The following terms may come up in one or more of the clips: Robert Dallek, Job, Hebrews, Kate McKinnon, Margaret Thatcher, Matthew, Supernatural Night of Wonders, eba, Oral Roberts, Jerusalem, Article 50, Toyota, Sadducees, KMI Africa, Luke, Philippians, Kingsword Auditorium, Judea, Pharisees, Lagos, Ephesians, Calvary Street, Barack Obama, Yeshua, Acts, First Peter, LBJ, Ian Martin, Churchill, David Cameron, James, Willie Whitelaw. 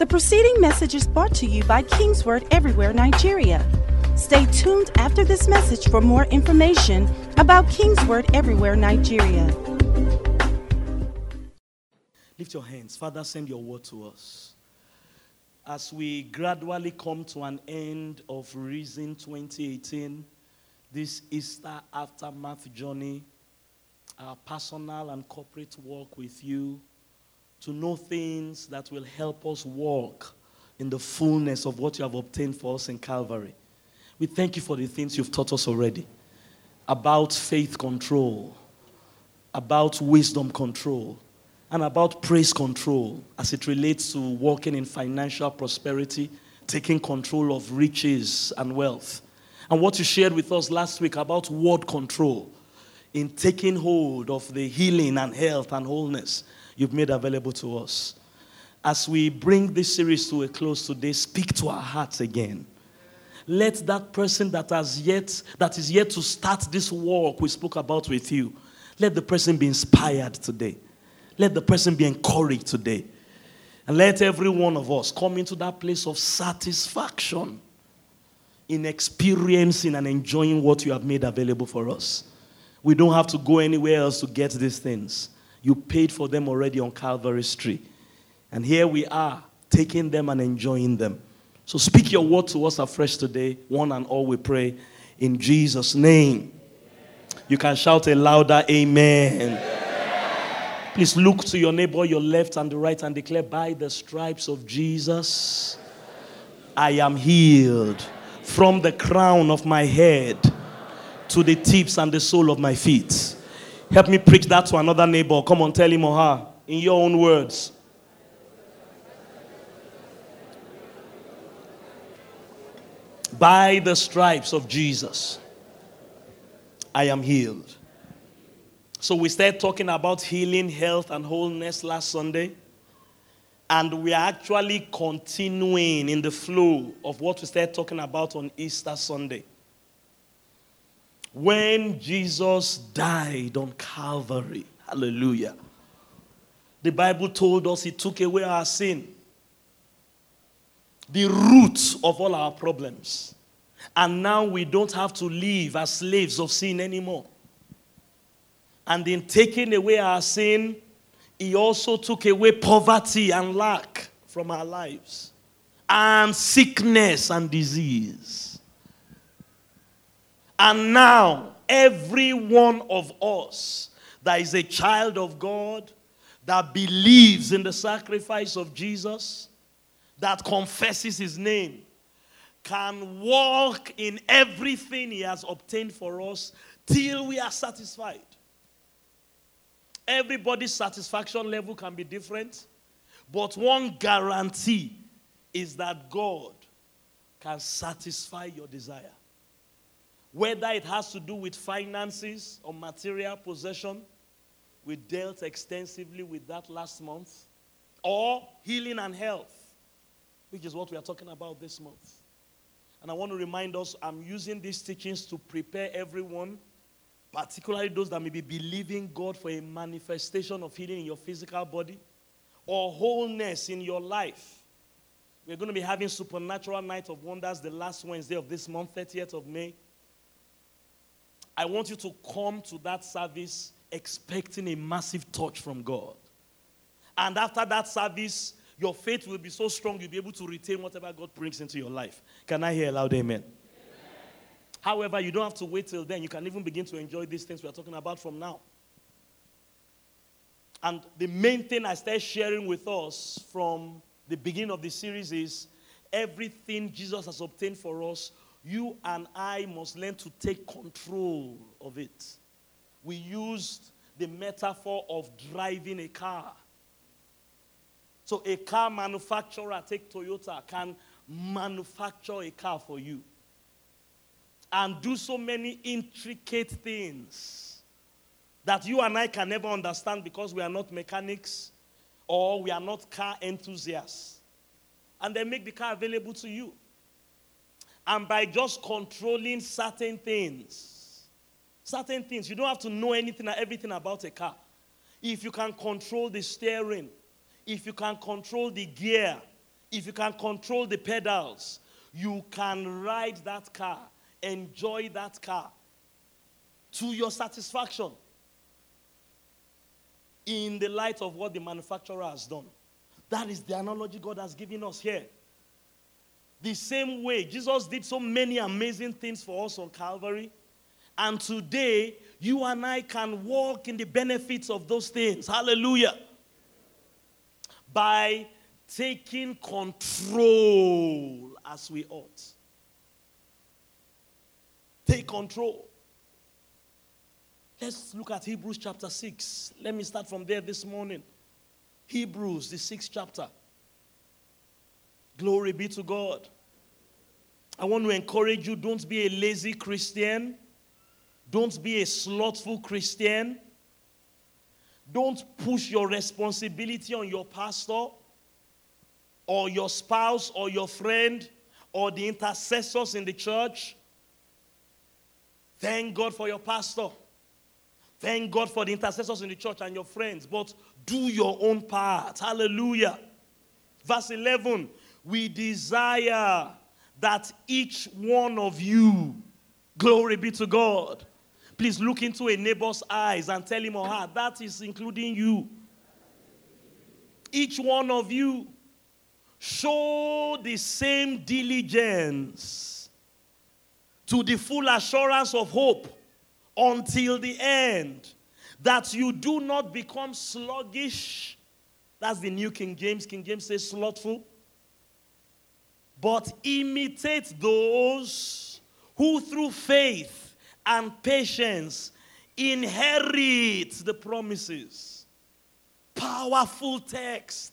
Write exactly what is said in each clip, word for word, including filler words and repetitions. The preceding message is brought to you by Kingsword Everywhere Nigeria. Stay tuned after this message for more information about Kingsword Everywhere Nigeria. Lift your hands. Father, send your word to us. As we gradually come to an end of Reason twenty eighteen, this Easter aftermath journey, our personal and corporate work with you, to know things that will help us walk in the fullness of what you have obtained for us in Calvary. We thank you for the things you've taught us already about faith control, about wisdom control, and about praise control as it relates to walking in financial prosperity, taking control of riches and wealth. And what you shared with us last week about word control in taking hold of the healing and health and wholeness you've made available to us. As we bring this series to a close today, speak to our hearts again. Let that person that has yet, that is yet to start this walk we spoke about with you, let the person be inspired today. Let the person be encouraged today. And let every one of us come into that place of satisfaction in experiencing and enjoying what you have made available for us. We don't have to go anywhere else to get these things. You paid for them already on Calvary Street. And here we are, taking them and enjoying them. So speak your word to us afresh today. One and all we pray in Jesus' name. You can shout a louder amen. Amen. Please look to your neighbor, your left and the right, and declare, by the stripes of Jesus, I am healed. From the crown of my head to the tips and the sole of my feet. Help me preach that to another neighbor. Come on, tell him or her in your own words. By the stripes of Jesus, I am healed. So we started talking about healing, health, and wholeness last Sunday. And we are actually continuing in the flow of what we started talking about on Easter Sunday. When Jesus died on Calvary, hallelujah, the Bible told us he took away our sin, the root of all our problems. And now we don't have to live as slaves of sin anymore. And in taking away our sin, he also took away poverty and lack from our lives, and sickness and disease. And now, every one of us that is a child of God, that believes in the sacrifice of Jesus, that confesses his name, can walk in everything he has obtained for us till we are satisfied. Everybody's satisfaction level can be different, but one guarantee is that God can satisfy your desire. Whether it has to do with finances or material possession, we dealt extensively with that last month, or healing and health, which is what we are talking about this month. And I want to remind us, I'm using these teachings to prepare everyone, particularly those that may be believing God for a manifestation of healing in your physical body or wholeness in your life. We're going to be having Supernatural Night of Wonders the last Wednesday of this month, thirtieth of May. I want you to come to that service expecting a massive touch from God. And after that service, your faith will be so strong you'll be able to retain whatever God brings into your life. Can I hear a loud amen? However, you don't have to wait till then. You can even begin to enjoy these things we are talking about from now. And the main thing I started sharing with us from the beginning of the series is everything Jesus has obtained for us, you and I must learn to take control of it. We used the metaphor of driving a car. So a car manufacturer, take Toyota, can manufacture a car for you. And do so many intricate things that you and I can never understand because we are not mechanics or we are not car enthusiasts. And they make the car available to you. And by just controlling certain things, certain things, you don't have to know anything or everything about a car. If you can control the steering, if you can control the gear, If you can control the pedals, you can ride that car, enjoy that car to your satisfaction in the light of what the manufacturer has done. That is the analogy God has given us here. The same way Jesus did so many amazing things for us on Calvary, and today you and I can walk in the benefits of those things. Hallelujah. By taking control as we ought. Take control. Let's look at Hebrews chapter six. Let me start from there this morning. Hebrews, the sixth chapter. Glory be to God. I want to encourage you, don't be a lazy Christian. Don't be a slothful Christian. Don't push your responsibility on your pastor or your spouse or your friend or the intercessors in the church. Thank God for your pastor. Thank God for the intercessors in the church and your friends. But do your own part. Hallelujah. Verse eleven. We desire that each one of you, glory be to God, please look into a neighbor's eyes and tell him or her, that is including you. Each one of you show the same diligence to the full assurance of hope until the end, that you do not become sluggish. That's the New King James. King James says slothful. But imitate those who through faith and patience inherit the promises. Powerful text.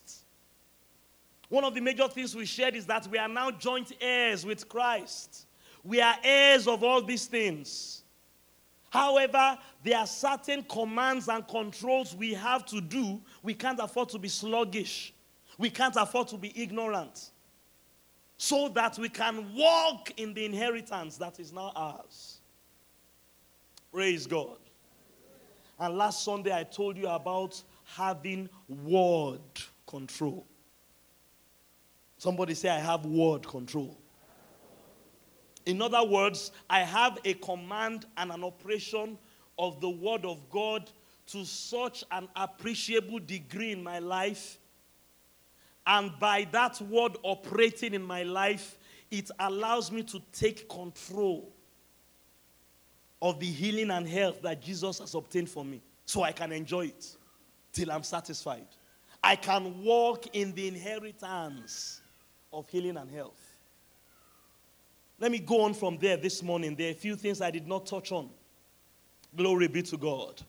One of the major things we shared is that we are now joint heirs with Christ. We are heirs of all these things. However, there are certain commands and controls we have to do. We can't afford to be sluggish. We can't afford to be ignorant. So that we can walk in the inheritance that is now ours. Praise God. And last Sunday I told you about having word control. Somebody say, I have word control. In other words, I have a command and an operation of the word of God to such an appreciable degree in my life. And by that word operating in my life, it allows me to take control of the healing and health that Jesus has obtained for me. So I can enjoy it till I'm satisfied. I can walk in the inheritance of healing and health. Let me go on from there this morning. There are a few things I did not touch on. Glory be to God.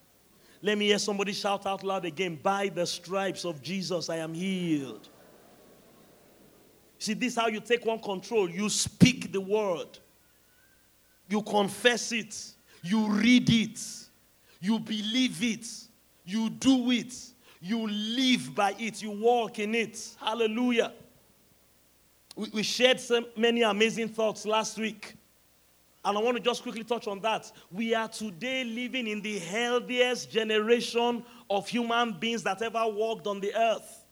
Let me hear somebody shout out loud again. By the stripes of Jesus, I am healed. See, this is how you take one control. You speak the word. You confess it. You read it. You believe it. You do it. You live by it. You walk in it. Hallelujah. We, we shared so many amazing thoughts last week. And I want to just quickly touch on that. We are today living in the healthiest generation of human beings that ever walked on the earth.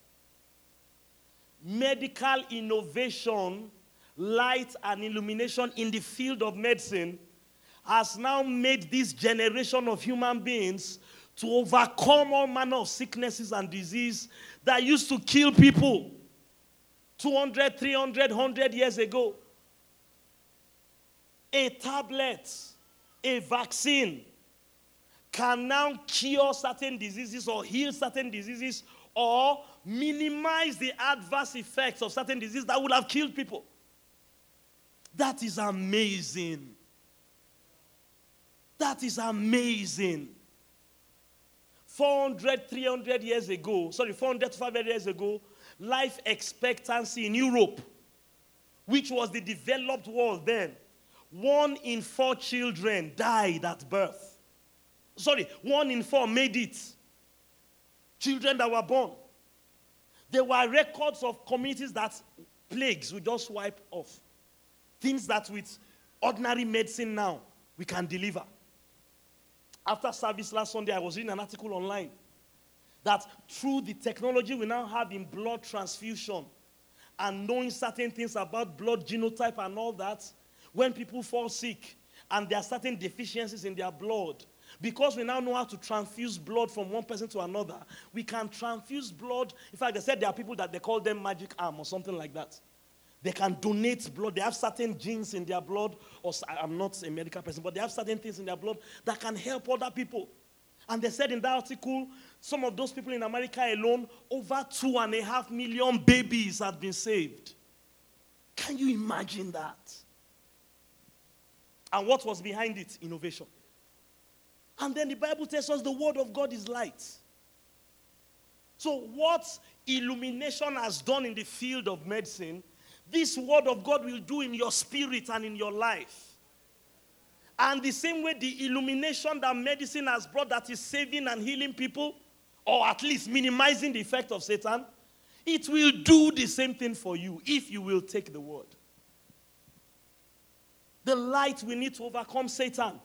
Medical innovation, light and illumination in the field of medicine has now made this generation of human beings to overcome all manner of sicknesses and disease that used to kill people two hundred, three hundred, one hundred years ago. A tablet, a vaccine can now cure certain diseases or heal certain diseases or minimize the adverse effects of certain diseases that would have killed people. That is amazing. That is amazing. four hundred, three hundred years ago, sorry, four hundred to five hundred years ago, life expectancy in Europe, which was the developed world then, one in four children died at birth. Sorry, one in four made it. Children that were born. There were records of communities that plagues we just wipe off. Things that with ordinary medicine now, we can deliver. After service last Sunday, I was reading an article online that through the technology we now have in blood transfusion and knowing certain things about blood genotype and all that, when people fall sick and there are certain deficiencies in their blood, because we now know how to transfuse blood from one person to another, we can transfuse blood. In fact, they said there are people that they call them magic arm or something like that. They can donate blood. They have certain genes in their blood, or I'm not a medical person, but they have certain things in their blood that can help other people. And they said in that article, some of those people in America alone, over two and a half million babies have been saved. Can you imagine that? And what was behind it? Innovation. And then the Bible tells us the word of God is light. So what illumination has done in the field of medicine, this word of God will do in your spirit and in your life. And the same way the illumination that medicine has brought that is saving and healing people, or at least minimizing the effect of Satan, it will do the same thing for you if you will take the word. The light we need to overcome Satan.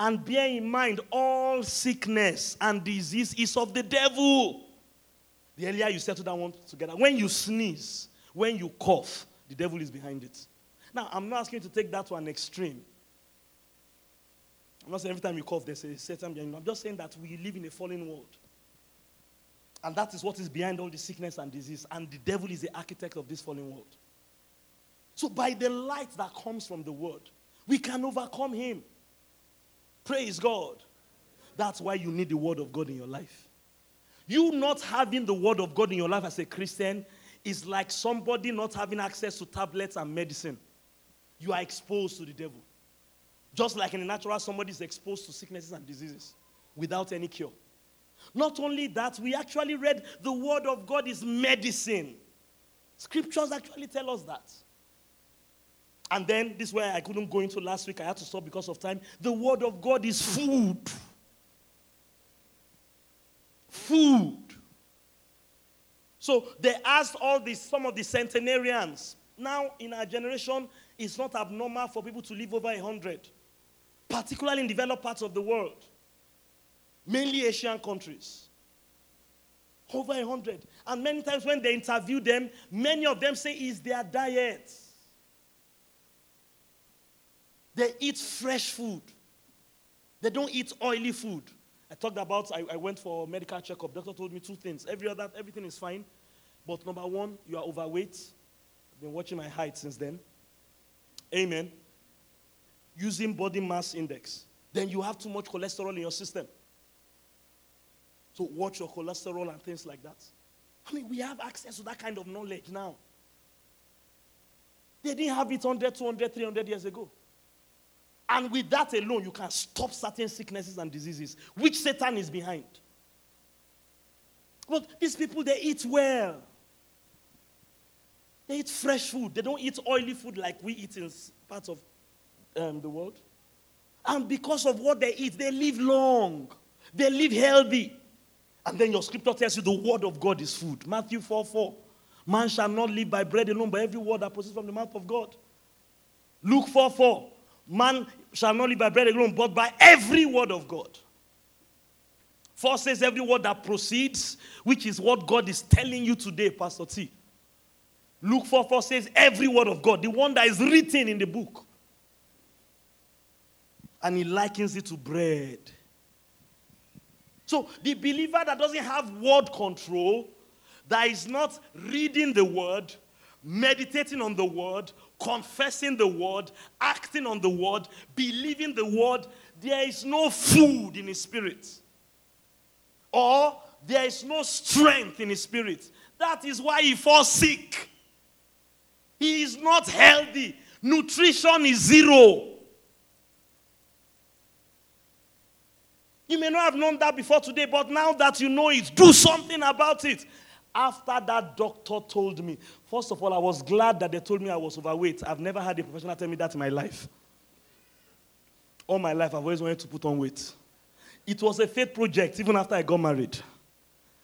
And bear in mind, all sickness and disease is of the devil. The earlier you settle that one together, when you sneeze, when you cough, the devil is behind it. Now, I'm not asking you to take that to an extreme. I'm not saying every time you cough, there's a Satan behind you. I'm just saying that we live in a fallen world. And that is what is behind all the sickness and disease. And the devil is the architect of this fallen world. So by the light that comes from the word, we can overcome him. Praise God. That's why you need the word of God in your life. You not having the word of God in your life as a Christian is like somebody not having access to tablets and medicine. You are exposed to the devil. Just like in the natural, somebody is exposed to sicknesses and diseases without any cure. Not only that, we actually read the word of God is medicine. Scriptures actually tell us that. And then, this is where I couldn't go into last week. I had to stop because of time. The word of God is food. Food. So they asked all these, some of the centenarians. Now, in our generation, it's not abnormal for people to live over one hundred. Particularly in developed parts of the world. Mainly Asian countries. Over one hundred. And many times when they interview them, many of them say it's their diet. They eat fresh food. They don't eat oily food. I talked about, I, I went for a medical checkup. Doctor told me two things. Every other, everything is fine. But number one, you are overweight. I've been watching my height since then. Amen. Using body mass index. Then you have too much cholesterol in your system. So watch your cholesterol and things like that. I mean, we have access to that kind of knowledge now. They didn't have it one hundred, two hundred, three hundred years ago. And with that alone, you can stop certain sicknesses and diseases, which Satan is behind. But these people, they eat well. They eat fresh food. They don't eat oily food like we eat in parts of um, the world. And because of what they eat, they live long. They live healthy. And then your scripture tells you the word of God is food. Matthew four four. Man shall not live by bread alone, but every word that proceeds from the mouth of God. Luke four four. Man shall not live by bread alone, but by every word of God. First says every word that proceeds, which is what God is telling you today, Pastor T. Luke four four says every word of God, the one that is written in the book. And he likens it to bread. So the believer that doesn't have word control, that is not reading the word, meditating on the word, confessing the word, acting on the word, believing the word, there is no food in his spirit. Or there is no strength in his spirit. That is why he falls sick. He is not healthy. Nutrition is zero. You may not have known that before today, but now that you know it, do something about it. After that doctor told me, first of all, I was glad that they told me I was overweight. I've never had a professional tell me that in my life. All my life, I've always wanted to put on weight. It was a faith project, even after I got married.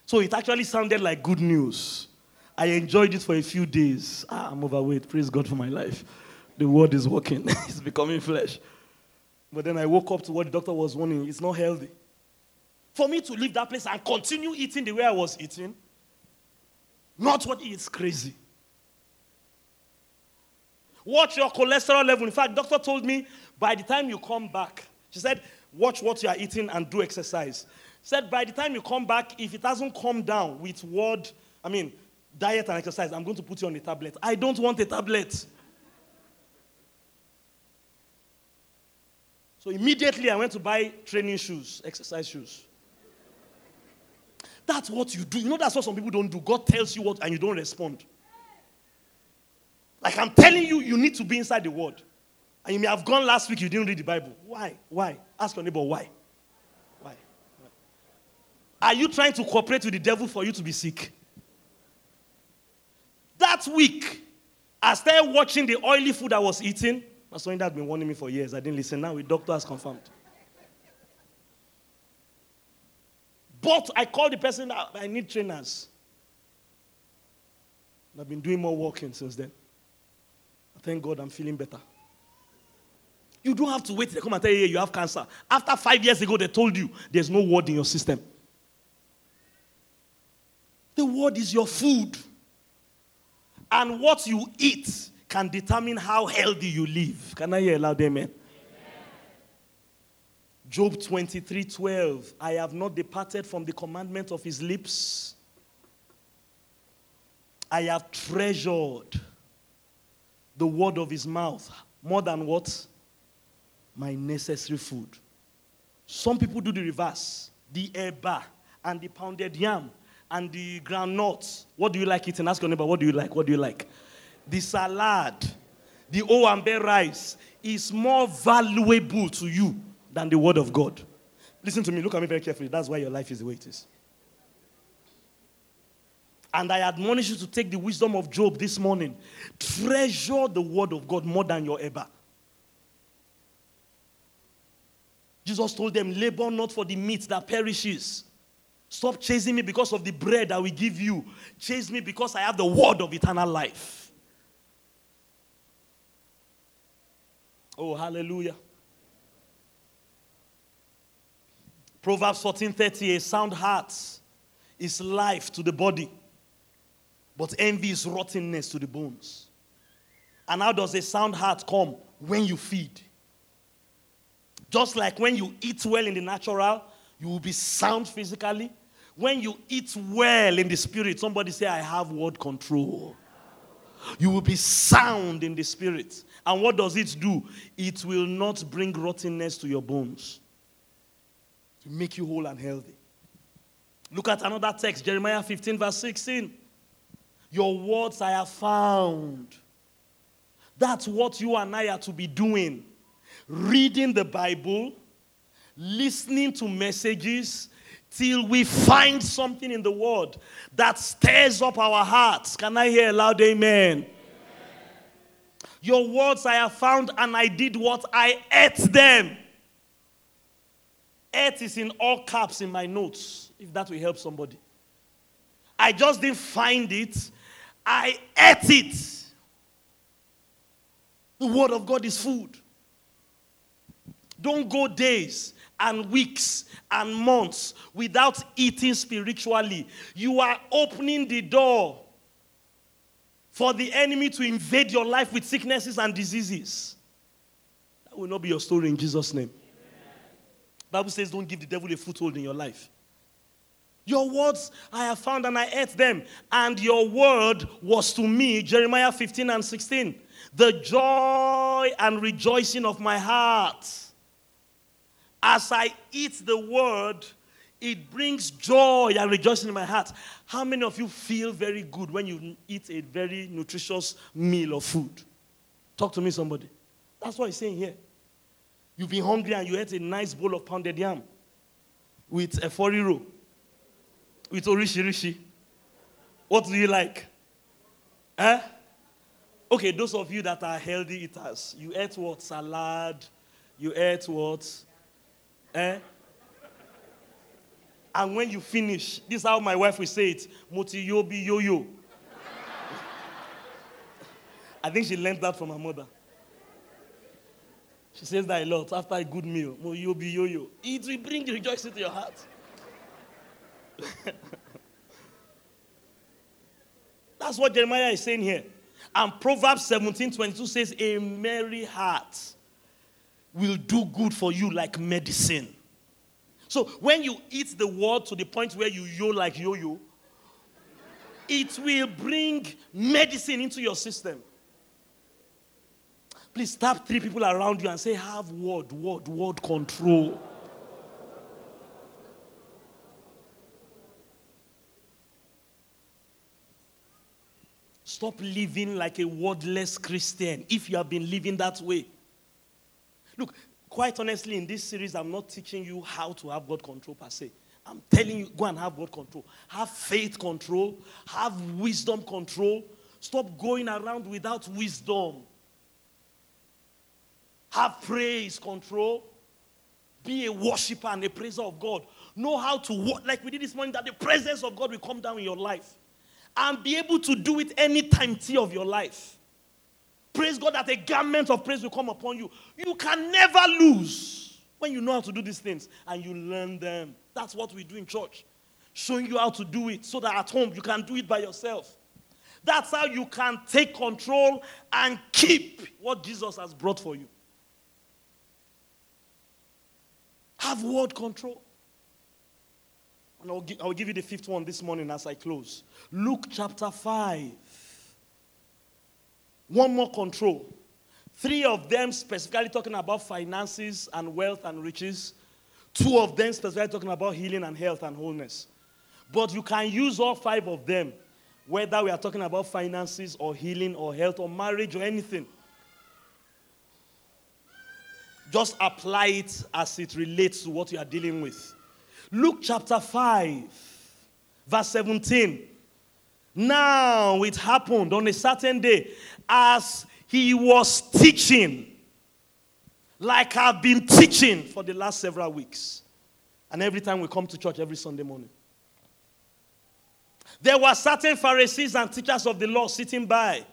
So it actually sounded like good news. I enjoyed it for a few days. Ah, I'm overweight. Praise God for my life. The word is working. It's becoming flesh. But then I woke up to what the doctor was warning. It's not healthy. For me to leave that place and continue eating the way I was eating, not what is crazy. Watch your cholesterol level. In fact, doctor told me, by the time you come back, she said, watch what you are eating and do exercise. She said, by the time you come back, if it hasn't come down with word, I mean, diet and exercise, I'm going to put you on a tablet. I don't want a tablet. So immediately I went to buy training shoes, exercise shoes. That's what you do. You know, that's what some people don't do. God tells you what and you don't respond. Like I'm telling you, you need to be inside the Word. And you may have gone last week, you didn't read the Bible. Why? Why? Ask your neighbor, why? Why? Why? Are you trying to cooperate with the devil for you to be sick? That week, I started watching the oily food I was eating. Pastor Inda had been warning me for years. I didn't listen. Now the doctor has confirmed. But I called the person, I need trainers. And I've been doing more walking since then. Thank God I'm feeling better. You don't have to wait. They come and tell you, hey, you have cancer. After five years ago, they told you there's no word in your system. The word is your food. And what you eat can determine how healthy you live. Can I hear a loud amen? Job twenty-three twelve. I have not departed from the commandment of his lips. I have treasured the word of his mouth more than what? My necessary food. Some people do the reverse. The eba and the pounded yam and the groundnuts. What do you like eating? Ask your neighbor, what do you like? What do you like? The salad, the owambe rice is more valuable to you than the word of God. Listen to me. Look at me very carefully. That's why your life is the way it is. And I admonish you to take the wisdom of Job this morning. Treasure the word of God more than your eba. Jesus told them, labor not for the meat that perishes. Stop chasing me because of the bread I will give you. Chase me because I have the word of eternal life. Oh, hallelujah. Proverbs fourteen thirty, a sound heart is life to the body, but envy is rottenness to the bones. And how does a sound heart come? When you feed. Just like when you eat well in the natural, you will be sound physically. When you eat well in the spirit, somebody say, I have word control. You will be sound in the spirit. And what does it do? It will not bring rottenness to your bones. To make you whole and healthy. Look at another text, Jeremiah fifteen verse sixteen. Your words I have found. That's what you and I are to be doing. Reading the Bible, listening to messages, till we find something in the Word that stirs up our hearts. Can I hear a loud amen? Amen. Your words I have found, and I did what? I ate them. Ate is in all caps in my notes, if that will help somebody. I just didn't find it. I ate it. The word of God is food. Don't go days and weeks and months without eating spiritually. You are opening the door for the enemy to invade your life with sicknesses and diseases. That will not be your story in Jesus' name. The Bible says don't give the devil a foothold in your life. Your words I have found and I ate them, and your word was to me, Jeremiah fifteen and sixteen, the joy and rejoicing of my heart. As I eat the word, it brings joy and rejoicing in my heart. How many of you feel very good when you eat a very nutritious meal of food? Talk to me, somebody. That's what he's saying here. You've been hungry and you ate a nice bowl of pounded yam with a foriro. With orishirishi. What do you like? Huh? Okay, those of you that are healthy eaters, you ate what? Salad. You ate what? Eh? And when you finish, this is how my wife will say it. Moti yobi yo-yo. I think she learned that from her mother. She says that a lot after a good meal. Moti yobi yo-yo. It will bring rejoicing to your heart. That's what Jeremiah is saying here. And Proverbs seventeen twenty-two says, a merry heart will do good for you like medicine. So when you eat the word to the point where you yo like yo-yo, it will bring medicine into your system. Please tap three people around you and say, have word, word, word control. Stop living like a wordless Christian if you have been living that way. Look, quite honestly, in this series, I'm not teaching you how to have God control per se. I'm telling you, go and have God control. Have faith control. Have wisdom control. Stop going around without wisdom. Have praise control. Be a worshiper and a praiser of God. Know how to walk like we did this morning, that the presence of God will come down in your life. And be able to do it any time tea of your life. Praise God that a garment of praise will come upon you. You can never lose when you know how to do these things and you learn them. That's what we do in church. Showing you how to do it so that at home you can do it by yourself. That's how you can take control and keep what Jesus has brought for you. Have word control. And I'll give, I'll give you the fifth one this morning as I close. Luke chapter five. One more control. Three of them specifically talking about finances and wealth and riches. Two of them specifically talking about healing and health and wholeness. But you can use all five of them, whether we are talking about finances or healing or health or marriage or anything. Just apply it as it relates to what you are dealing with. Luke chapter five, verse seventeen. Now it happened on a certain day as he was teaching, like I've been teaching for the last several weeks. And every time we come to church every Sunday morning. There were certain Pharisees and teachers of the law sitting by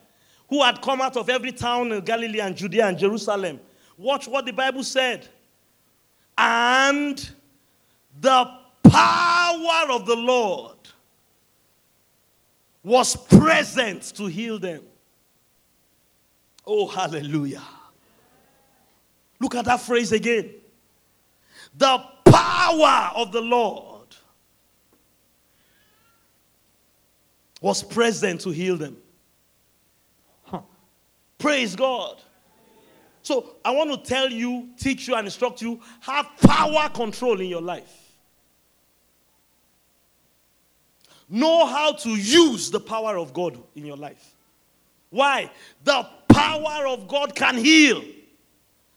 who had come out of every town in Galilee and Judea and Jerusalem. Watch what the Bible said. And the power of the Lord was present to heal them. Oh, hallelujah. Look at that phrase again. The power of the Lord was present to heal them. Huh. Praise God. So, I want to tell you, teach you, and instruct you, have power control in your life. Know how to use the power of God in your life. Why? The power of God can heal.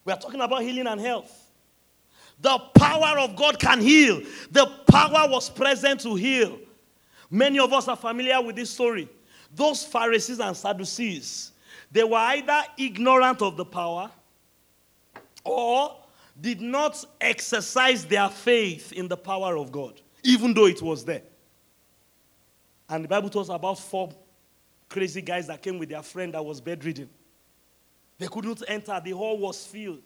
We are talking about healing and health. The power of God can heal. The power was present to heal. Many of us are familiar with this story. Those Pharisees and Sadducees, they were either ignorant of the power or did not exercise their faith in the power of God, even though it was there. And the Bible talks about four crazy guys that came with their friend that was bedridden. They could not enter. The hall was filled.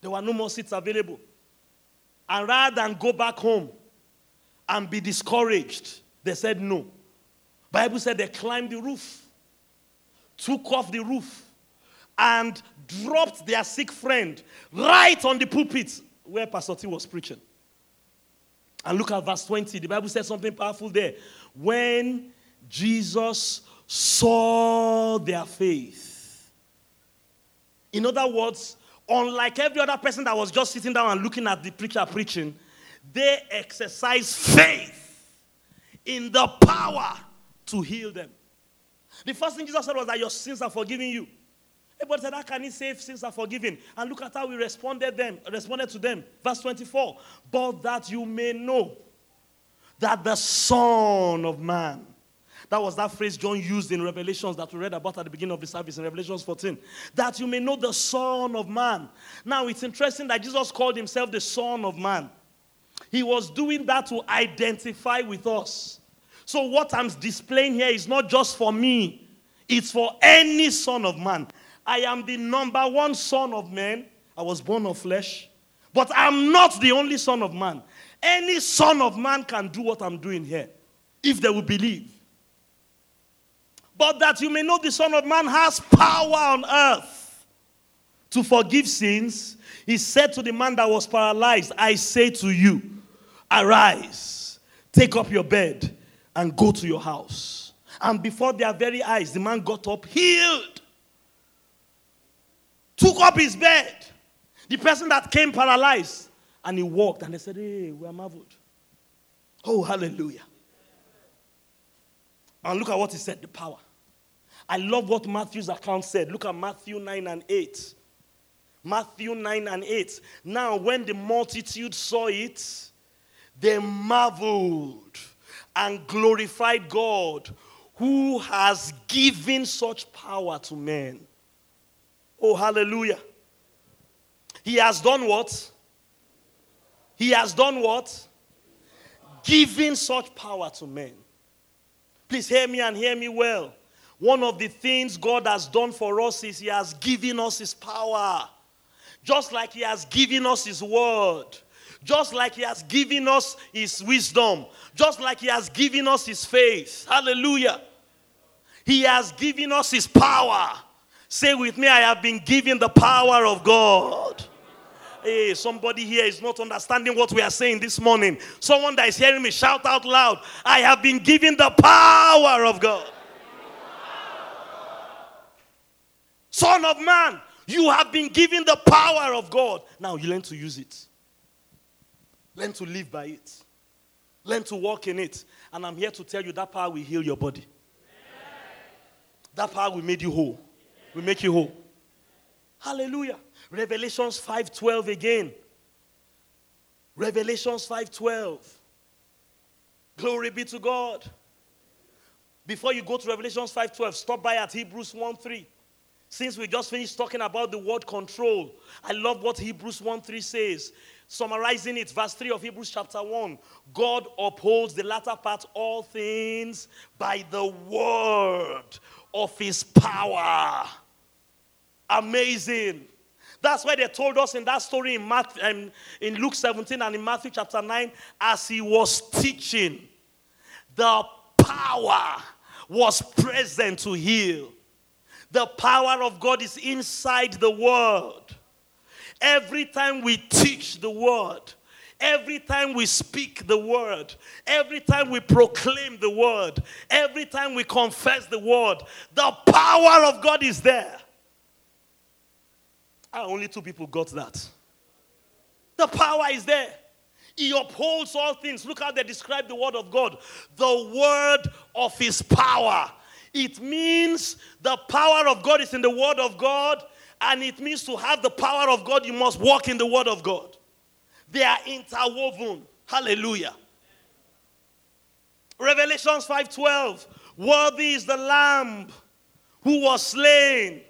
There were no more seats available. And rather than go back home and be discouraged, they said no. Bible said they climbed the roof, took off the roof, and dropped their sick friend right on the pulpit where Pastor T was preaching. And look at verse twenty. The Bible says something powerful there. When Jesus saw their faith, in other words, unlike every other person that was just sitting down and looking at the preacher preaching, they exercised faith in the power to heal them. The first thing Jesus said was that your sins are forgiven you. Everybody said, how can he say sins are forgiven? And look at how he responded them, responded to them. Verse twenty-four, but that you may know that the Son of Man, that was that phrase John used in Revelations that we read about at the beginning of the service in Revelations fourteen. That you may know the Son of Man. Now, it's interesting that Jesus called himself the Son of Man. He was doing that to identify with us. So what I'm displaying here is not just for me. It's for any son of man. I am the number one son of man. I was born of flesh. But I'm not the only son of man. Any son of man can do what I'm doing here, if they will believe. But that you may know the Son of Man has power on earth to forgive sins. He said to the man that was paralyzed, I say to you, arise, take up your bed, and go to your house. And before their very eyes, the man got up, healed, took up his bed. The person that came paralyzed, and he walked, and they said, hey, we are marveled. Oh, hallelujah. And look at what he said, the power. I love what Matthew's account said. Look at Matthew nine and eight. Matthew nine and eight. Now, when the multitude saw it, they marveled and glorified God, who has given such power to men. Oh, hallelujah. He has done what? He has done what? Given such power to men. Please hear me and hear me well. One of the things God has done for us is he has given us his power. Just like he has given us his word. Just like he has given us his wisdom. Just like he has given us his faith. Hallelujah. He has given us his power. Say with me, I have been given the power of God. Hey, somebody here is not understanding what we are saying this morning. Someone that is hearing me, shout out loud, I have been given the power of God. Son of man, you have been given the power of God. Now you learn to use it. Learn to live by it. Learn to walk in it. And I'm here to tell you that power will heal your body. That power will make you whole. Will make you whole. Hallelujah. Revelations five twelve again. Revelations five twelve. Glory be to God. Before you go to Revelations five twelve, stop by at Hebrews one three. Since we just finished talking about the word control, I love what Hebrews one three says. Summarizing it, verse three of Hebrews chapter one. God upholds the latter part, all things by the word of his power. Amazing. That's why they told us in that story in, Matthew, um, in Luke seventeen and in Matthew chapter nine, as he was teaching, the power was present to heal. The power of God is inside the word. Every time we teach the word, every time we speak the word, every time we proclaim the word, every time we confess the word, the power of God is there. And only two people got that. The power is there. He upholds all things. Look how they describe the word of God. The word of his power. It means the power of God is in the word of God. And it means to have the power of God, you must walk in the word of God. They are interwoven. Hallelujah. Revelations five twelve. Worthy is the Lamb who was slain.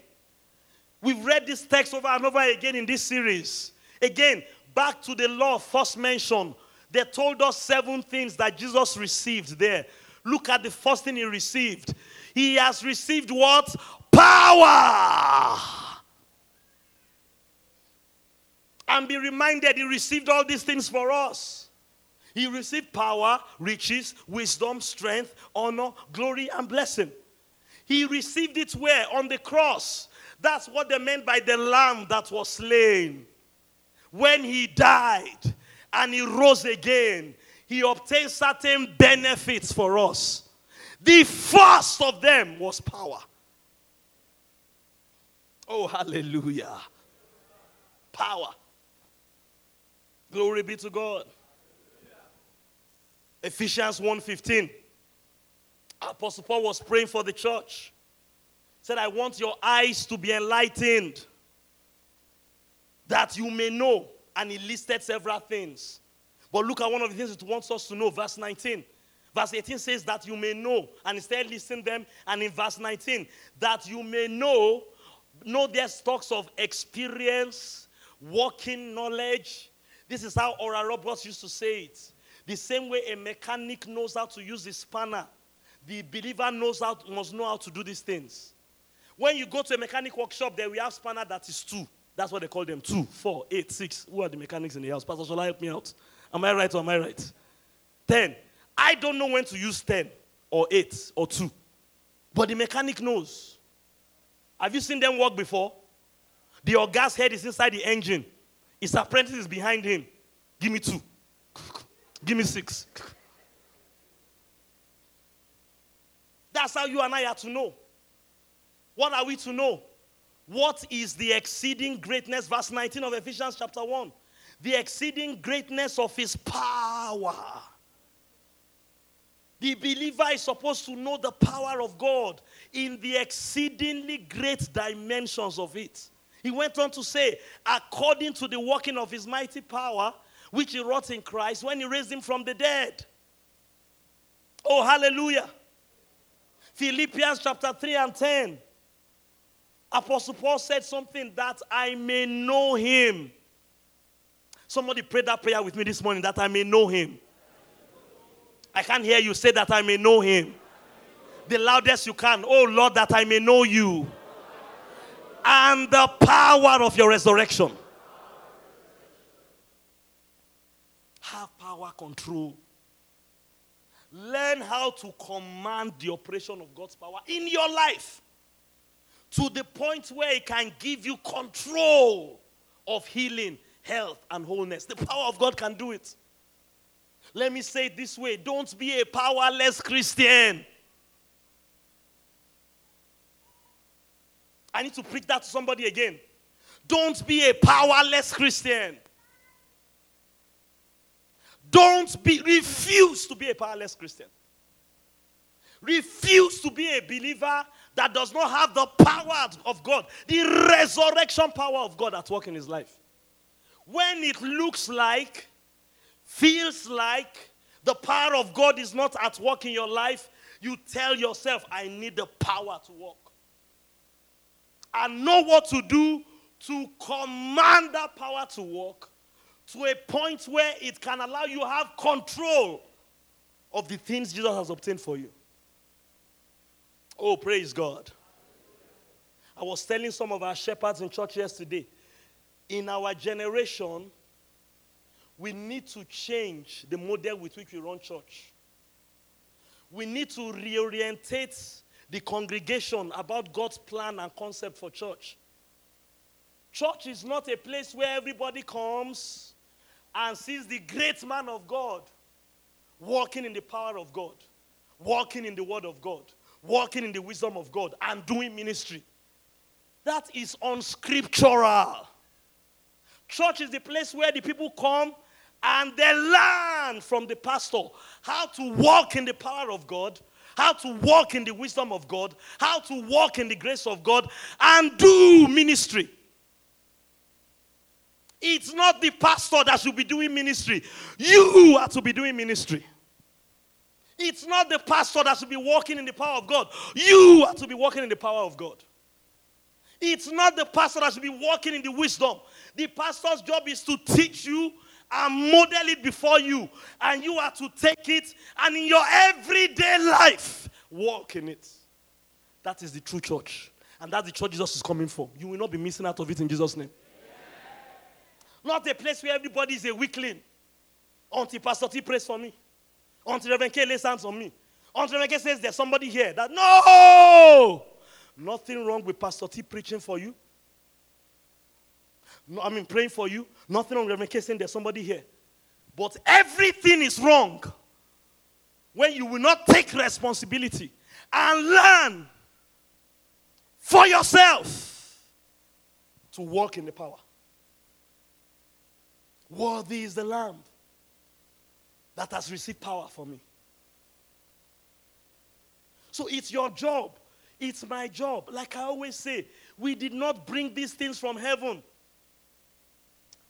We've read this text over and over again in this series. Again, back to the law first mentioned. They told us seven things that Jesus received there. Look at the first thing he received. He has received what? Power. And be reminded, he received all these things for us. He received power, riches, wisdom, strength, honor, glory, and blessing. He received it where? On the cross. That's what they meant by the Lamb that was slain. When he died and he rose again, he obtained certain benefits for us. The first of them was power. Oh, hallelujah. Power. Glory be to God. Ephesians one fifteen. Apostle Paul was praying for the church. He said, I want your eyes to be enlightened, that you may know. And he listed several things. But look at one of the things it wants us to know. Verse nineteen. Verse eighteen says that you may know. And instead listing them. And in verse nineteen, that you may know. Know their stocks of experience, working knowledge. This is how Oral Roberts used to say it. The same way a mechanic knows how to use the spanner, the believer knows how, must know how to do these things. When you go to a mechanic workshop, there we have spanner that is two. That's what they call them, two, four, eight, six. Who are the mechanics in the house? Pastor, shall I help me out? Am I right or am I right? Ten. I don't know when to use ten or eight or two. But the mechanic knows. Have you seen them work before? The aug's head is inside the engine. His apprentice is behind him. Give me two. Give me six. That's how you and I are to know. What are we to know? What is the exceeding greatness, verse nineteen of Ephesians chapter one? The exceeding greatness of his power. The believer is supposed to know the power of God in the exceedingly great dimensions of it. He went on to say, according to the working of his mighty power, which he wrought in Christ when he raised him from the dead. Oh, hallelujah. Philippians chapter three and ten. Apostle Paul said something, that I may know him. Somebody prayed that prayer with me this morning, that I may know him. I can't hear you. Say that I may know him. The loudest you can. Oh Lord, that I may know you. And the power of your resurrection. Have power control. Learn how to command the operation of God's power in your life, to the point where it can give you control of healing, health, and wholeness. The power of God can do it. Let me say it this way. Don't be a powerless Christian. I need to preach that to somebody again. Don't be a powerless Christian. Don't be, refuse to be a powerless Christian. Refuse to be a believer that does not have the power of God, the resurrection power of God at work in his life. When it looks like, feels like the power of God is not at work in your life, you tell yourself, I need the power to work. And know what to do to command that power to work, to a point where it can allow you to have control of the things Jesus has obtained for you. Oh, praise God. I was telling some of our shepherds in church yesterday, in our generation, we need to change the model with which we run church. We need to reorientate the congregation about God's plan and concept for church. Church is not a place where everybody comes and sees the great man of God walking in the power of God, walking in the word of God, walking in the wisdom of God, and doing ministry. That is unscriptural. Church is the place where the people come and they learn from the pastor how to walk in the power of God, how to walk in the wisdom of God, how to walk in the grace of God, and do ministry. It's not the pastor that should be doing ministry. You are to be doing ministry. It's not the pastor that should be walking in the power of God. You are to be walking in the power of God. It's not the pastor that should be walking in the wisdom. The pastor's job is to teach you and model it before you. And you are to take it and in your everyday life, walk in it. That is the true church. And that's the church Jesus is coming for. You will not be missing out of it in Jesus' name. Yeah. Not a place where everybody is a weakling. Until Pastor T prays for me. Until Reverend K lays hands on me. Until Reverend K says there's somebody here. That no! Nothing wrong with Pastor T preaching for you. No, I mean, praying for you. Nothing wrong with Reverend K saying there's somebody here. But everything is wrong when you will not take responsibility and learn for yourself to walk in the power. Worthy is the Lamb that has received power for me. So it's your job. It's my job. Like I always say, we did not bring these things from heaven.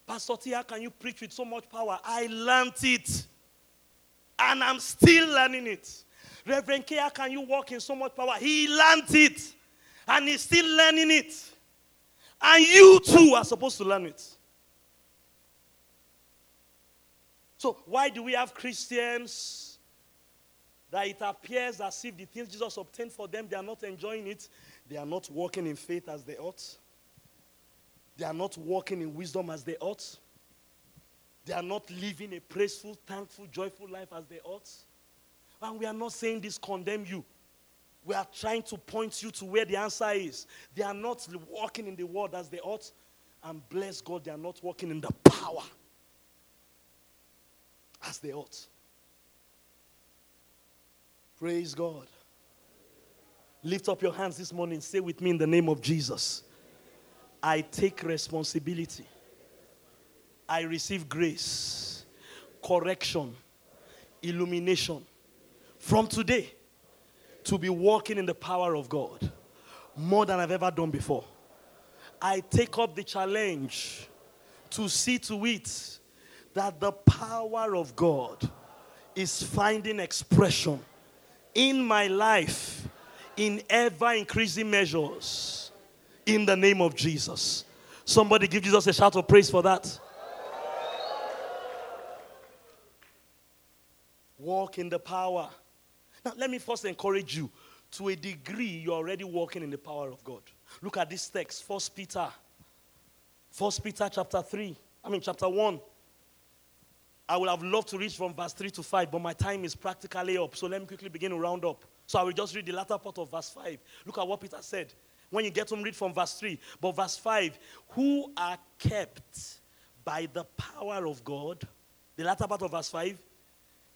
Pastor T, how can you preach with so much power? I learned it. And I'm still learning it. Reverend K, how can you walk in so much power? He learned it. And he's still learning it. And you too are supposed to learn it. So why do we have Christians that it appears as if the things Jesus obtained for them, they are not enjoying it. They are not walking in faith as they ought. They are not walking in wisdom as they ought. They are not living a praiseful, thankful, joyful life as they ought. And we are not saying this condemn you. We are trying to point you to where the answer is. They are not walking in the word as they ought. And bless God, they are not walking in the power as they ought. Praise God. Lift up your hands this morning. Say with me, in the name of Jesus, I take responsibility. I receive grace, correction, illumination. From today, to be walking in the power of God more than I've ever done before. I take up the challenge to see to it that the power of God is finding expression in my life in ever-increasing measures in the name of Jesus. Somebody give Jesus a shout of praise for that. Walk in the power. Now, let me first encourage you. To a degree, you're already walking in the power of God. Look at this text, First Peter. First Peter chapter three. I mean, chapter one. I would have loved to read from verse three to five, but my time is practically up. So let me quickly begin to round up. So I will just read the latter part of verse five. Look at what Peter said. When you get home, read from verse three. But verse five, who are kept by the power of God. The latter part of verse five.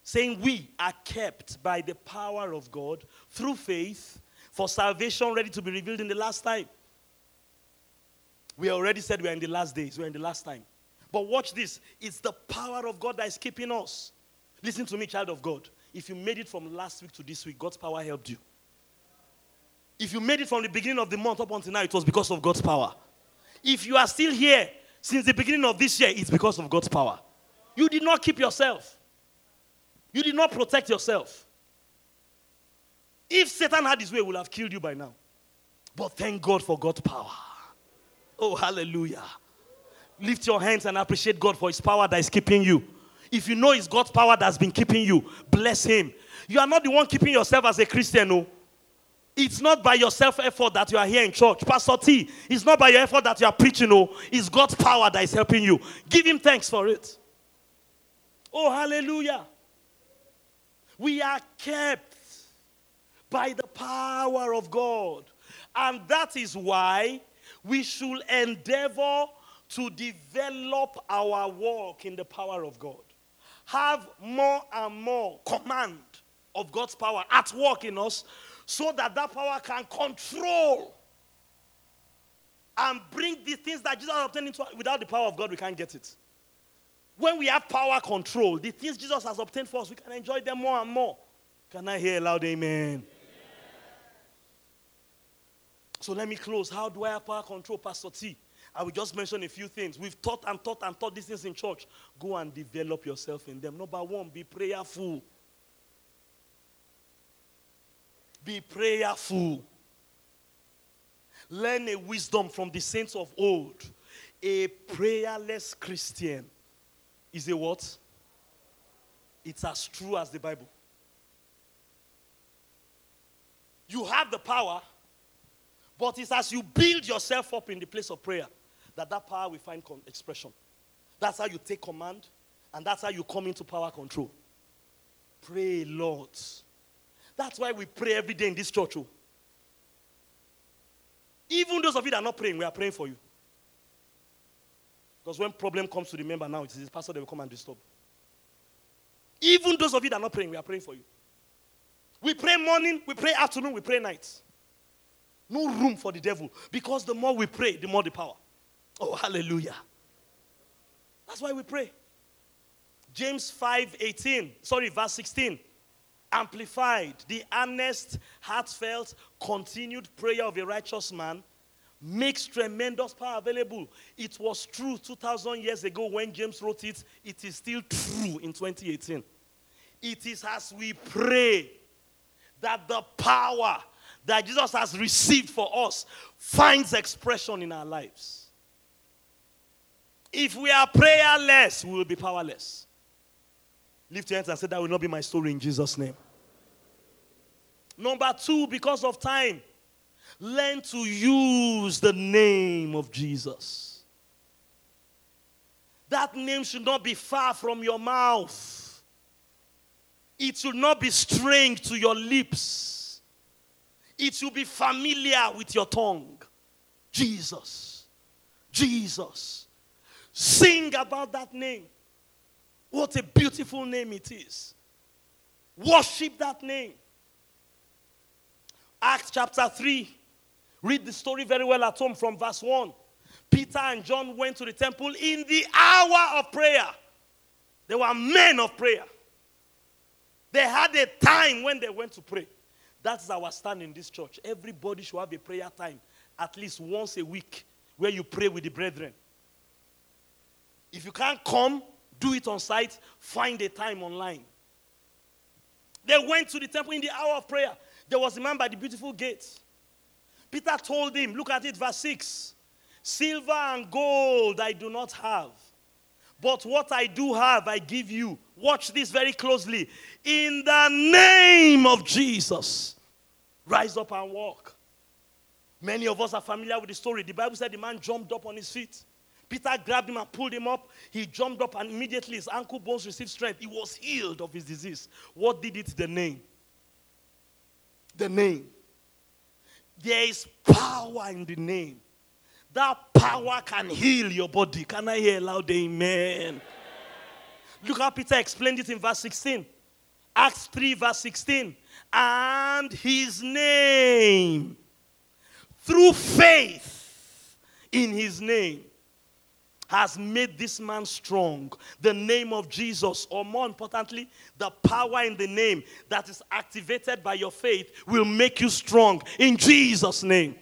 Saying we are kept by the power of God through faith for salvation ready to be revealed in the last time. We already said we are in the last days. We are in the last time. But watch this. It's the power of God that is keeping us. Listen to me, child of God. If you made it from last week to this week, God's power helped you. If you made it from the beginning of the month up until now, it was because of God's power. If you are still here since the beginning of this year, it's because of God's power. You did not keep yourself. You did not protect yourself. If Satan had his way, he would have killed you by now. But thank God for God's power. Oh, hallelujah. Lift your hands and appreciate God for his power that is keeping you. If you know it's God's power that's been keeping you, bless him. You are not the one keeping yourself as a Christian, no. It's not by your self-effort that you are here in church. Pastor T, it's not by your effort that you are preaching, no. It's God's power that is helping you. Give him thanks for it. Oh, hallelujah. We are kept by the power of God. And that is why we should endeavor to develop our walk in the power of God. Have more and more command of God's power at work in us so that that power can control and bring the things that Jesus obtained into us. Without the power of God, we can't get it. When we have power control, the things Jesus has obtained for us, we can enjoy them more and more. Can I hear a loud amen? Amen? So let me close. How do I have power control, Pastor T? I will just mention a few things. We've taught and taught and taught these things in church. Go and develop yourself in them. Number one, be prayerful. Be prayerful. Learn a wisdom from the saints of old. A prayerless Christian is a what? It's as true as the Bible. You have the power, but it's as you build yourself up in the place of prayer that that power will find expression. That's how you take command, and that's how you come into power control. Pray, Lord. That's why we pray every day in this church. Oh. Even those of you that are not praying, we are praying for you. Because when problem comes to the member now, it's his pastor that will come and disturb. Even those of you that are not praying, we are praying for you. We pray morning, we pray afternoon, we pray night. No room for the devil. Because the more we pray, the more the power. Oh, hallelujah. That's why we pray. James five eighteen, sorry, verse sixteen. Amplified, the earnest, heartfelt, continued prayer of a righteous man makes tremendous power available. It was true two thousand years ago when James wrote it. It is still true in twenty eighteen. It is as we pray that the power that Jesus has received for us finds expression in our lives. If we are prayerless, we will be powerless. Lift your hands and say, that will not be my story in Jesus' name. Number two, because of time, learn to use the name of Jesus. That name should not be far from your mouth. It should not be strange to your lips. It will be familiar with your tongue. Jesus. Jesus. Sing about that name. What a beautiful name it is. Worship that name. Acts chapter three. Read the story very well at home from verse one. Peter and John went to the temple in the hour of prayer. They were men of prayer. They had a time when they went to pray. That's our stand in this church. Everybody should have a prayer time at least once a week where you pray with the brethren. If you can't come, do it on site. Find a time online. They went to the temple in the hour of prayer. There was a man by the beautiful gate. Peter told him, look at it, verse six. Silver and gold I do not have, but what I do have I give you. Watch this very closely. In the name of Jesus, rise up and walk. Many of us are familiar with the story. The Bible said the man jumped up on his feet. Peter grabbed him and pulled him up. He jumped up and immediately his ankle bones received strength. He was healed of his disease. What did it? The name. The name. There is power in the name. That power can heal your body. Can I hear a loud amen? Look how Peter explained it in verse sixteen. Acts three verse sixteen. And his name, through faith in his name, has made this man strong. The name of Jesus, or more importantly, the power in the name that is activated by your faith will make you strong in Jesus' name.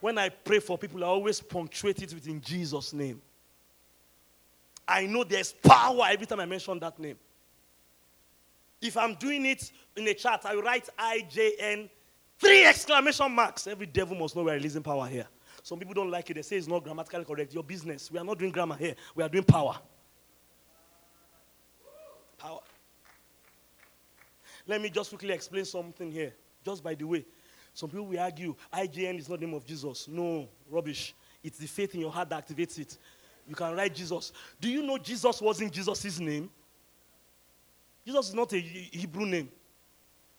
When I pray for people, I always punctuate it with in Jesus' name. I know there's power every time I mention that name. If I'm doing it in a chart, I write I J N, three exclamation marks. Every devil must know we're releasing power here. Some people don't like it. They say it's not grammatically correct. Your business. We are not doing grammar here. We are doing power. Power. Let me just quickly explain something here. Just by the way. Some people will argue, I J N is not the name of Jesus. No, rubbish. It's the faith in your heart that activates it. You can write Jesus. Do you know Jesus wasn't Jesus' name? Jesus is not a Hebrew name.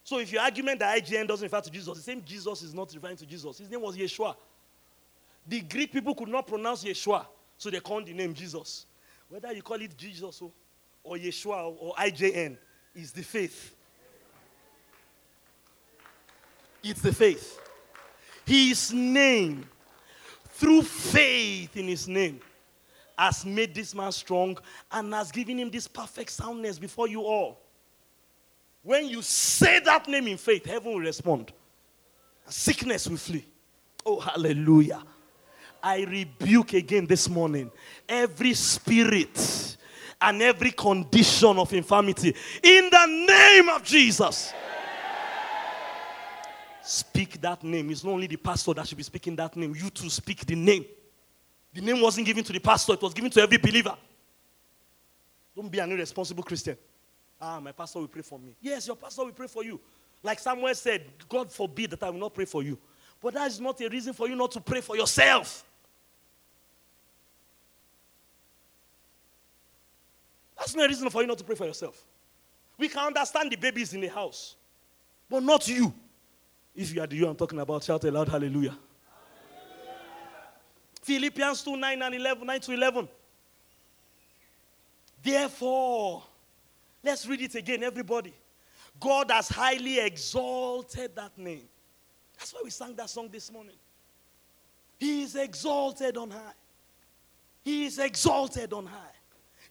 So if your argument that I J N doesn't refer to Jesus, the same Jesus is not referring to Jesus. His name was Yeshua. The Greek people could not pronounce Yeshua, so they called the name Jesus. Whether you call it Jesus or Yeshua or I J N, is the faith. It's the faith. His name, through faith in his name, has made this man strong and has given him this perfect soundness before you all. When you say that name in faith, heaven will respond. Sickness will flee. Oh, hallelujah. I rebuke again this morning every spirit and every condition of infirmity in the name of Jesus. Speak that name. It's not only the pastor that should be speaking that name. You too speak the name. The name wasn't given to the pastor. It was given to every believer. Don't be an irresponsible Christian. Ah, my pastor will pray for me. Yes, your pastor will pray for you. Like Samuel said, God forbid that I will not pray for you. But that is not a reason for you not to pray for yourself. That's not a reason for you not to pray for yourself. We can understand the babies in the house, but not you. If you are the you I'm talking about, shout aloud, hallelujah. Hallelujah. Philippians two, nine and eleven, nine to eleven. Therefore, let's read it again, everybody. God has highly exalted that name. That's why we sang that song this morning. He is exalted on high. He is exalted on high.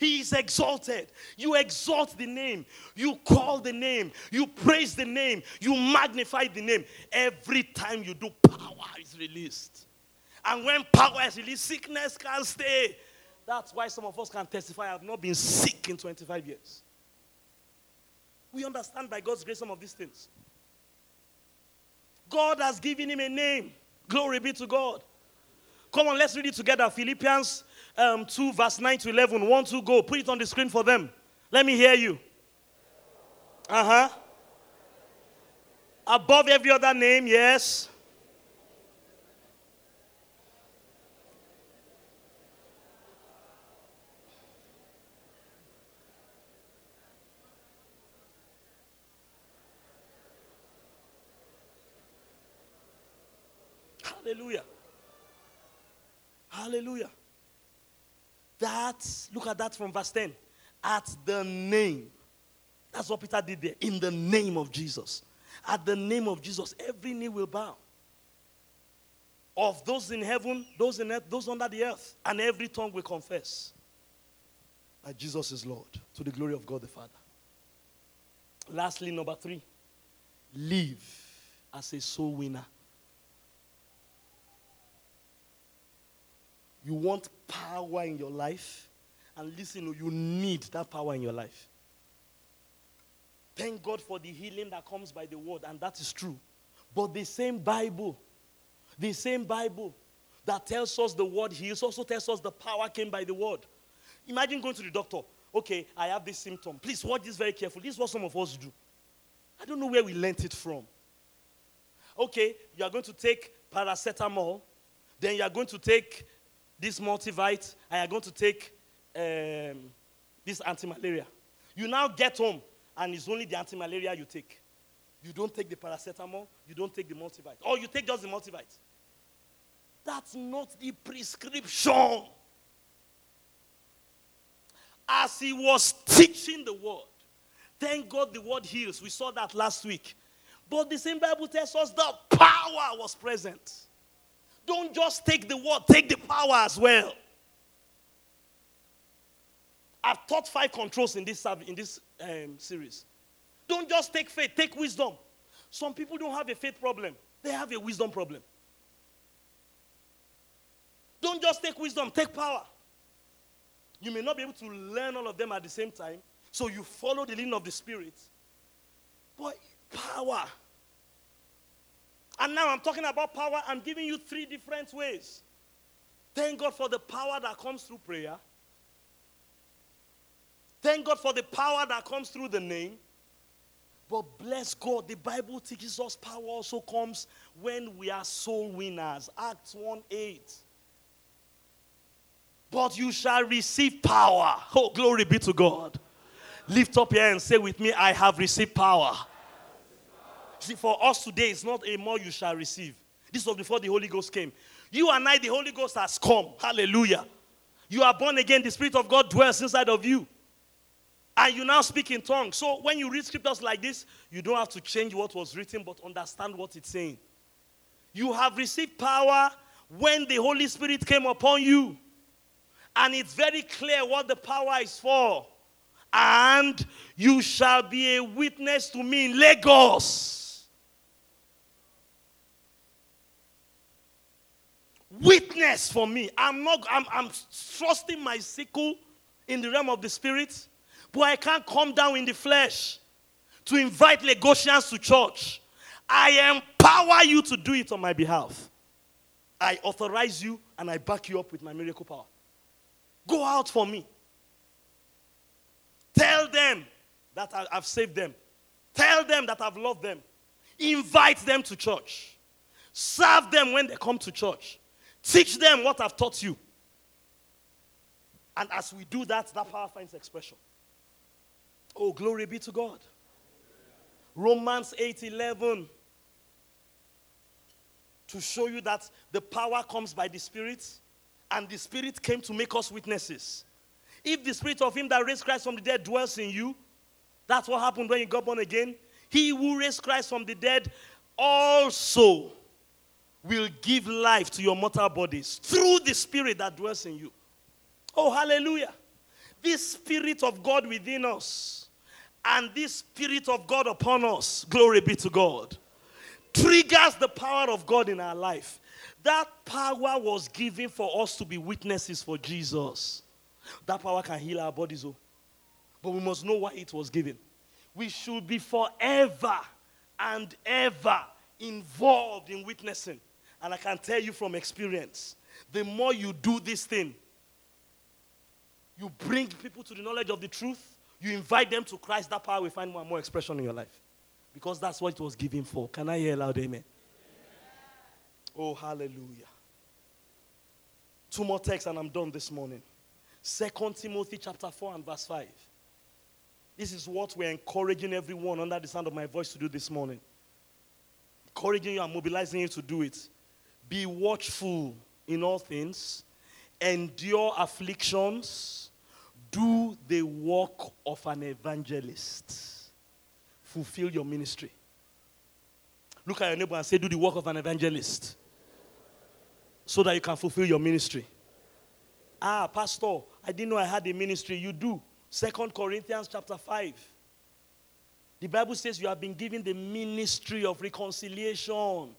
He is exalted. You exalt the name. You call the name. You praise the name. You magnify the name. Every time you do, power is released. And when power is released, sickness can't stay. That's why some of us can testify, I have not been sick in twenty-five years. We understand by God's grace some of these things. God has given him a name. Glory be to God. Come on, let's read it together. Philippians Um, two, verse nine to eleven. One, two, go. Put it on the screen for them. Let me hear you. Uh-huh. Above every other name, yes. Hallelujah. Hallelujah. That's, look at that from verse ten. At the name. That's what Peter did there. In the name of Jesus. At the name of Jesus, every knee will bow. Of those in heaven, those in earth, those under the earth. And every tongue will confess that Jesus is Lord, to the glory of God the Father. Lastly, number three. Live as a soul winner. You want power in your life. And listen, you need that power in your life. Thank God for the healing that comes by the word, and that is true. But the same Bible, the same Bible that tells us the word heals, also tells us the power came by the word. Imagine going to the doctor. Okay, I have this symptom. Please watch this very carefully. This is what some of us do. I don't know where we learnt it from. Okay, you are going to take paracetamol. Then you are going to take this multivite. And you are going to take um, this anti-malaria. You now get home, and it's only the anti-malaria you take. You don't take the paracetamol. You don't take the multivite. Or you take just the multivite. That's not the prescription. As he was teaching the word, thank God the word heals. We saw that last week. But the same Bible tells us the power was present. Don't just take the word, take the power as well. I've taught five controls in this, in this um, series. Don't just take faith, take wisdom. Some people don't have a faith problem. They have a wisdom problem. Don't just take wisdom, take power. You may not be able to learn all of them at the same time, so you follow the leading of the Spirit. But power. And now I'm talking about power. I'm giving you three different ways. Thank God for the power that comes through prayer. Thank God for the power that comes through the name. But bless God, the Bible teaches us power also comes when we are soul winners. Acts one eight. But you shall receive power. Oh, glory be to God. Lift up your hand and say with me, I have received power. See, for us today, it's not a more you shall receive. This was before the Holy Ghost came. You and I, the Holy Ghost has come. Hallelujah. You are born again. The Spirit of God dwells inside of you. And you now speak in tongues. So when you read scriptures like this, you don't have to change what was written, but understand what it's saying. You have received power when the Holy Spirit came upon you. And it's very clear what the power is for. And you shall be a witness to me in Lagos. Witness for me. I'm not. I'm, I'm thrusting my sickle in the realm of the Spirit. But I can't come down in the flesh to invite Lagosians to church. I empower you to do it on my behalf. I authorize you and I back you up with my miracle power. Go out for me. Tell them that I've saved them. Tell them that I've loved them. Invite them to church. Serve them when they come to church. Teach them what I've taught you. And as we do that, that power finds expression. Oh, glory be to God. Romans eight eleven. To show you that the power comes by the Spirit. And the Spirit came to make us witnesses. If the Spirit of him that raised Christ from the dead dwells in you, that's what happened when you got born again. He who raised Christ from the dead also will give life to your mortal bodies through the Spirit that dwells in you. Oh, hallelujah. This Spirit of God within us and this Spirit of God upon us, glory be to God, triggers the power of God in our life. That power was given for us to be witnesses for Jesus. That power can heal our bodies, oh. But we must know why it was given. We should be forever and ever involved in witnessing. And I can tell you from experience, the more you do this thing, you bring people to the knowledge of the truth, you invite them to Christ, that power will find more and more expression in your life. Because that's what it was given for. Can I hear a loud amen? Oh, hallelujah. Two more texts and I'm done this morning. Second Timothy chapter four and verse five. This is what we're encouraging everyone under the sound of my voice to do this morning. Encouraging you and mobilizing you to do it. Be watchful in all things. Endure afflictions. Do the work of an evangelist. Fulfill your ministry. Look at your neighbor and say, do the work of an evangelist. So that you can fulfill your ministry. Ah, pastor, I didn't know I had a ministry. You do. Second Corinthians chapter five. The Bible says you have been given the ministry of reconciliation.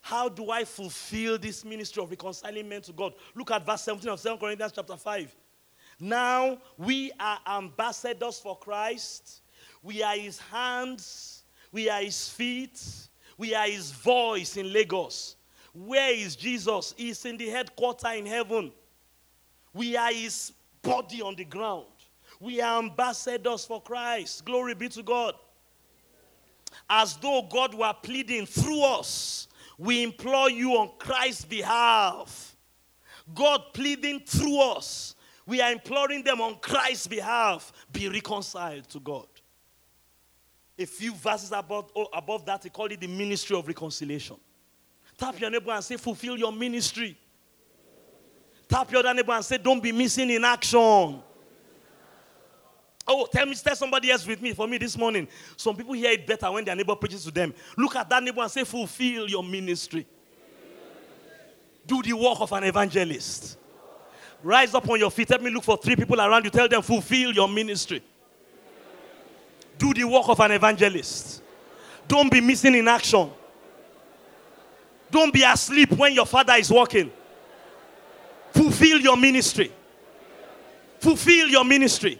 How do I fulfill this ministry of reconciling men to God? Look at verse seventeen of Second Corinthians chapter five. Now we are ambassadors for Christ. We are his hands. We are his feet. We are his voice in Lagos. Where is Jesus? He's in the headquarters in heaven. We are his body on the ground. We are ambassadors for Christ. Glory be to God. As though God were pleading through us, we implore you on Christ's behalf. God pleading through us. We are imploring them on Christ's behalf. Be reconciled to God. A few verses above, oh, above that, he called it the ministry of reconciliation. Tap your neighbor and say, fulfill your ministry. Tap your other neighbor and say, don't be missing in action. Oh, tell me, tell somebody else with me, for me this morning. Some people hear it better when their neighbor preaches to them. Look at that neighbor and say, fulfill your ministry. Do the work of an evangelist. Rise up on your feet. Help me look for three people around you. Tell them, fulfill your ministry. Do the work of an evangelist. Don't be missing in action. Don't be asleep when your father is walking. Fulfill your ministry. Fulfill your ministry.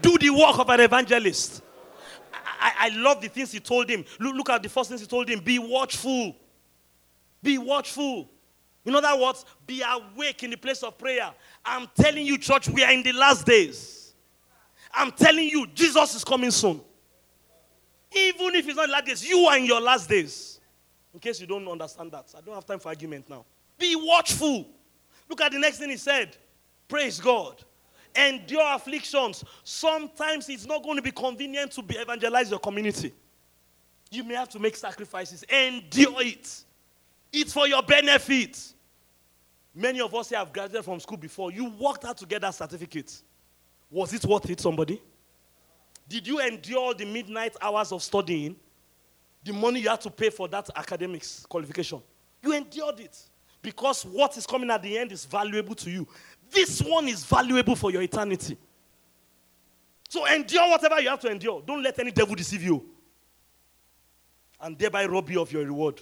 Do the work of an evangelist. I, I love the things he told him. Look, look at the first things he told him. Be watchful. Be watchful. In other words, be awake in the place of prayer. I'm telling you, church, we are in the last days. I'm telling you, Jesus is coming soon. Even if it's not like this, you are in your last days. In case you don't understand that. I don't have time for argument now. Be watchful. Look at the next thing he said. Praise God. Endure afflictions. Sometimes it's not going to be convenient to be evangelize your community. You may have to make sacrifices. Endure it. It's for your benefit. Many of us here have graduated from school before. You worked out to get that certificate. Was it worth it, somebody? Did you endure the midnight hours of studying? The money you had to pay for that academics qualification? You endured it. Because what is coming at the end is valuable to you. This one is valuable for your eternity. So endure whatever you have to endure. Don't let any devil deceive you. And thereby rob you of your reward.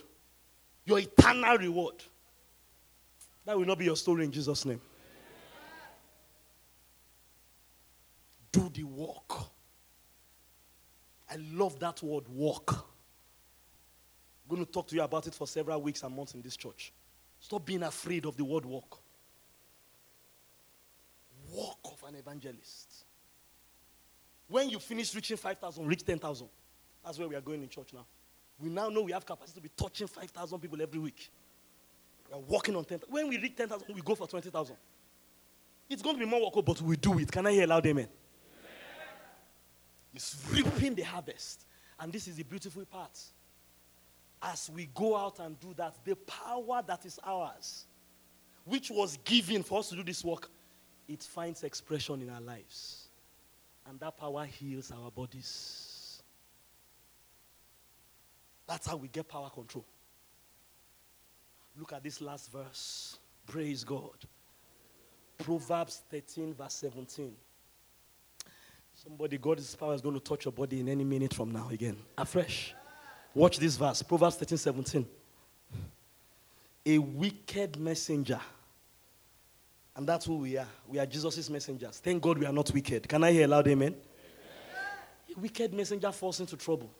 Your eternal reward. That will not be your story in Jesus' name. Do the work. I love that word, work. I'm going to talk to you about it for several weeks and months in this church. Stop being afraid of the word work. Work of an evangelist. When you finish reaching five thousand, reach ten thousand. That's where we are going in church now. We now know we have capacity to be touching five thousand people every week. We are working on ten thousand. When we reach ten thousand, we go for twenty thousand. It's going to be more work, but we do it. Can I hear a loud amen? It's reaping the harvest. And this is the beautiful part. As we go out and do that, the power that is ours, which was given for us to do this work, it finds expression in our lives. And that power heals our bodies. That's how we get power control. Look at this last verse. Praise God. Proverbs thirteen, verse seventeen. Somebody, God's power is going to touch your body in any minute from now again. Afresh. Watch this verse. Proverbs thirteen, seventeen. A wicked messenger. And that's who we are. We are Jesus' messengers. Thank God we are not wicked. Can I hear a loud amen? Amen. A wicked messenger falls into trouble.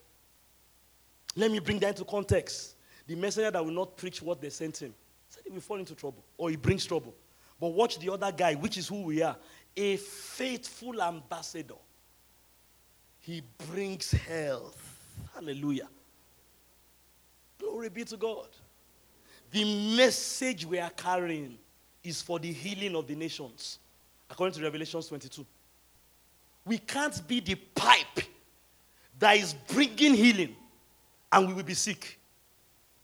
Let me bring that into context. The messenger that will not preach what they sent him, said he will fall into trouble, or he brings trouble. But watch the other guy, which is who we are. A faithful ambassador. He brings health. Hallelujah. Glory be to God. The message we are carrying is for the healing of the nations, according to Revelations twenty-two. We can't be the pipe that is bringing healing, and we will be sick.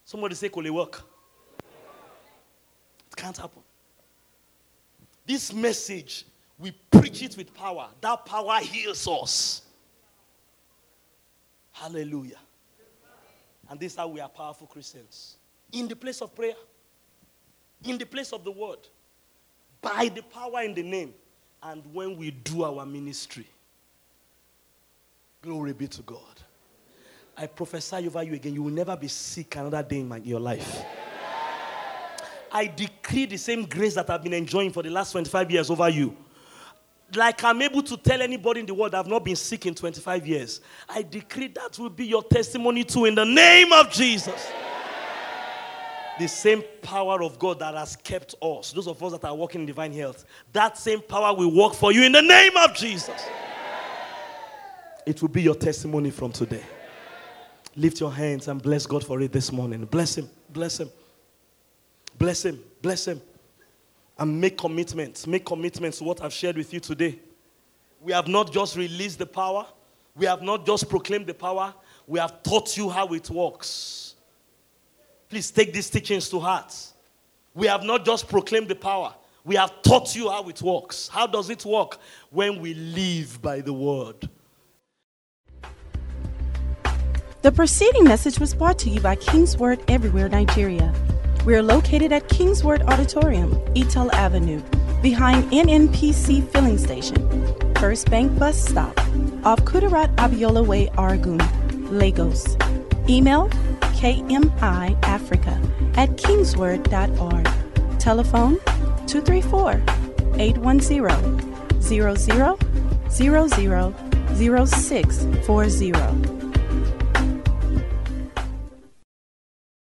Somebody say, "Could it work?" can't happen. This message, we preach it with power. That power heals us. Hallelujah. And this is how we are powerful Christians. In the place of prayer. In the place of the word. By the power in the name. And when we do our ministry. Glory be to God. I prophesy over you again. You will never be sick another day in my, your life. I decree the same grace that I've been enjoying for the last twenty-five years over you. Like I'm able to tell anybody in the world I've not been sick in twenty-five years. I decree that will be your testimony too in the name of Jesus. The same power of God that has kept us, those of us that are walking in divine health, that same power will work for you in the name of Jesus. It will be your testimony from today. Lift your hands and bless God for it this morning. Bless him, bless him. Bless him, bless him, and make commitments. Make commitments to what I've shared with you today. We have not just released the power. We have not just proclaimed the power. We have taught you how it works. Please take these teachings to heart. We have not just proclaimed the power. We have taught you how it works. How does it work? When we live by the word. The preceding message was brought to you by Kingsword Everywhere Nigeria. We are located at Kingsword Auditorium, Etel Avenue, behind N N P C Filling Station, First Bank Bus Stop, off Kudarat Abiola Way, Argun, Lagos. Email K M I Africa at kingsword dot org. Telephone two three four, eight one zero, zero zero zero zero zero six four zero.